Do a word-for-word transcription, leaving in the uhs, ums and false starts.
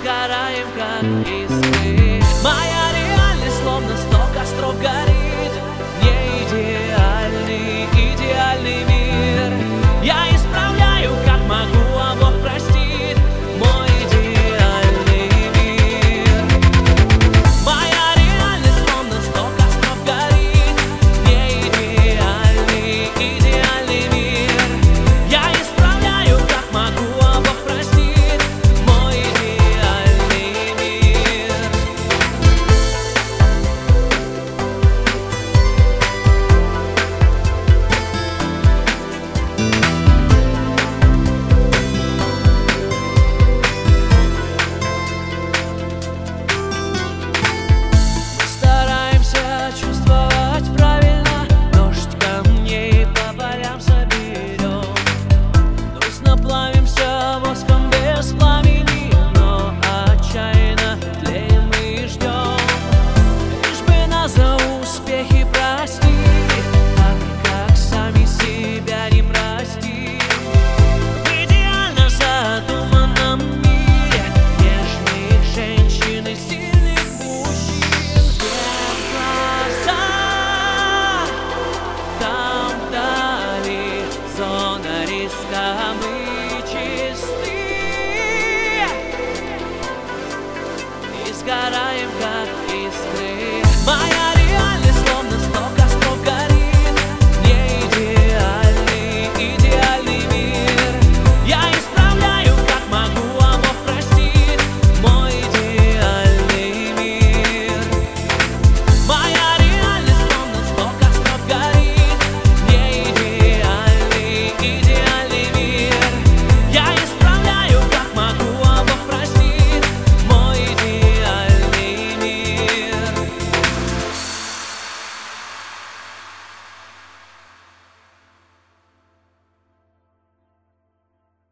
сгораем, как искры. Моя реальность словно сто костров горит. Не идеальный, идеальный мир. Я исправляю, как могу, а Бог простит мой идеальный мир. Моя реальность словно сто костров горит. Не идеальный, идеальный мир. Я исправляю, как могу, а Бог простит мой идеальный мир. Мы стараемся чувствовать правильно. Дождь камней по полям соберем. Грустно плавимся воском без пламени, но отчаянно тлеем и ждем. Лишь бы нас за успехи простили, так как сами себя не простили. В идеально задуманном мире нежных женщин и сильных мужчин. Свет глаза, там вдали зона риска, а мы чисты и сгораем, как